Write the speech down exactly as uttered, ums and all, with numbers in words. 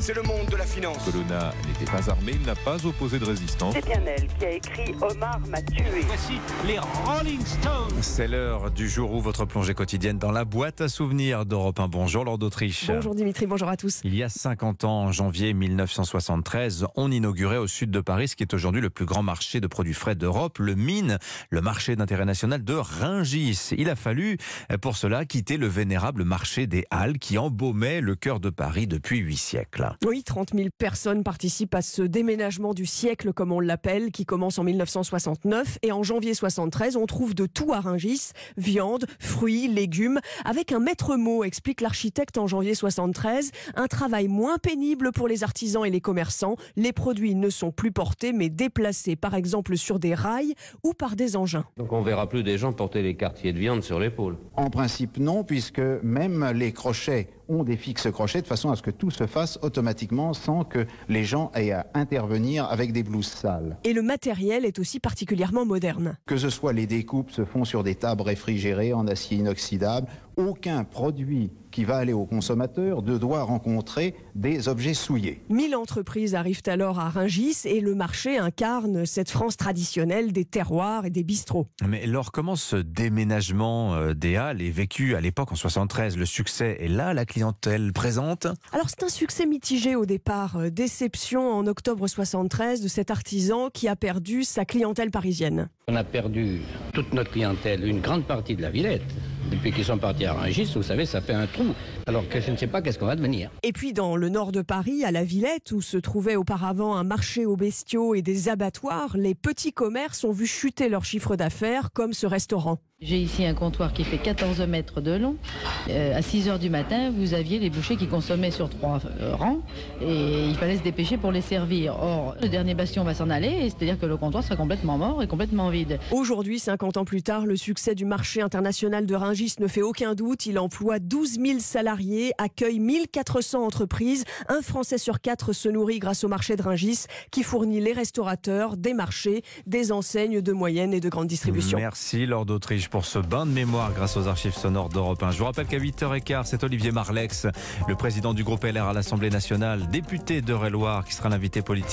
C'est le monde de la finance. Colonna n'était pas armé, il n'a pas opposé de résistance. C'est bien elle qui a écrit « Omar m'a tué ». Voici les Rolling Stones. C'est l'heure du jour où votre plongée quotidienne dans la boîte à souvenirs d'Europe un. Bonjour Laure Dautriche. Bonjour Dimitri, bonjour à tous. Il y a cinquante ans, en janvier mille neuf cent soixante-treize, on inaugurait au sud de Paris ce qui est aujourd'hui le plus grand marché de produits frais d'Europe, le Mine, le marché d'intérêt national de Rungis. Il a fallu pour cela quitter le vénérable marché des Halles qui embaumait le cœur de Paris depuis huit siècles. Oui, trente mille personnes participent à ce déménagement du siècle, comme on l'appelle, qui commence en mille neuf cent soixante-neuf. Et en janvier soixante-treize, on trouve de tout à Rungis, viande, fruits, légumes, avec un maître mot, explique l'architecte en janvier soixante-treize. Un travail moins pénible pour les artisans et les commerçants. Les produits ne sont plus portés, mais déplacés, par exemple sur des rails ou par des engins. Donc on ne verra plus des gens porter les quartiers de viande sur l'épaule. En principe non, puisque même les crochets ont des fixes crochets de façon à ce que tout se fasse automatiquement sans que les gens aient à intervenir avec des blouses sales. Et le matériel est aussi particulièrement moderne. Que ce soit les découpes se font sur des tables réfrigérées en acier inoxydable. Aucun produit qui va aller au consommateur ne doit rencontrer des objets souillés. Mille entreprises arrivent alors à Rungis et le marché incarne cette France traditionnelle des terroirs et des bistrots. Mais alors comment ce déménagement des Halles est vécu à l'époque en soixante-treize? Le succès est là, la clientèle présente? Alors c'est un succès mitigé au départ. Déception en octobre soixante-treize de cet artisan qui a perdu sa clientèle parisienne. On a perdu toute notre clientèle, une grande partie de la Villette. Depuis qu'ils sont partis à Rungis, vous savez, ça fait un trou. Alors que je ne sais pas qu'est-ce qu'on va devenir. Et puis dans le nord de Paris, à la Villette, où se trouvait auparavant un marché aux bestiaux et des abattoirs, les petits commerces ont vu chuter leur chiffre d'affaires, comme ce restaurant. J'ai ici un comptoir qui fait quatorze mètres de long. Euh, à six heures du matin, vous aviez les bouchers qui consommaient sur trois euh, rangs et il fallait se dépêcher pour les servir. Or, le dernier bastion va s'en aller, c'est-à-dire que le comptoir sera complètement mort et complètement vide. Aujourd'hui, cinquante ans plus tard, le succès du marché international de Rungis ne fait aucun doute. Il emploie douze mille salariés, accueille mille quatre cents entreprises. Un Français sur quatre se nourrit grâce au marché de Rungis qui fournit les restaurateurs, des marchés, des enseignes de moyenne et de grande distribution. Merci Laure Dautriche pour ce bain de mémoire grâce aux archives sonores d'Europe un. Je vous rappelle qu'à huit heures quinze, c'est Olivier Marleix, le président du groupe L R à l'Assemblée nationale, député d'Eure-et-Loir, qui sera l'invité politique.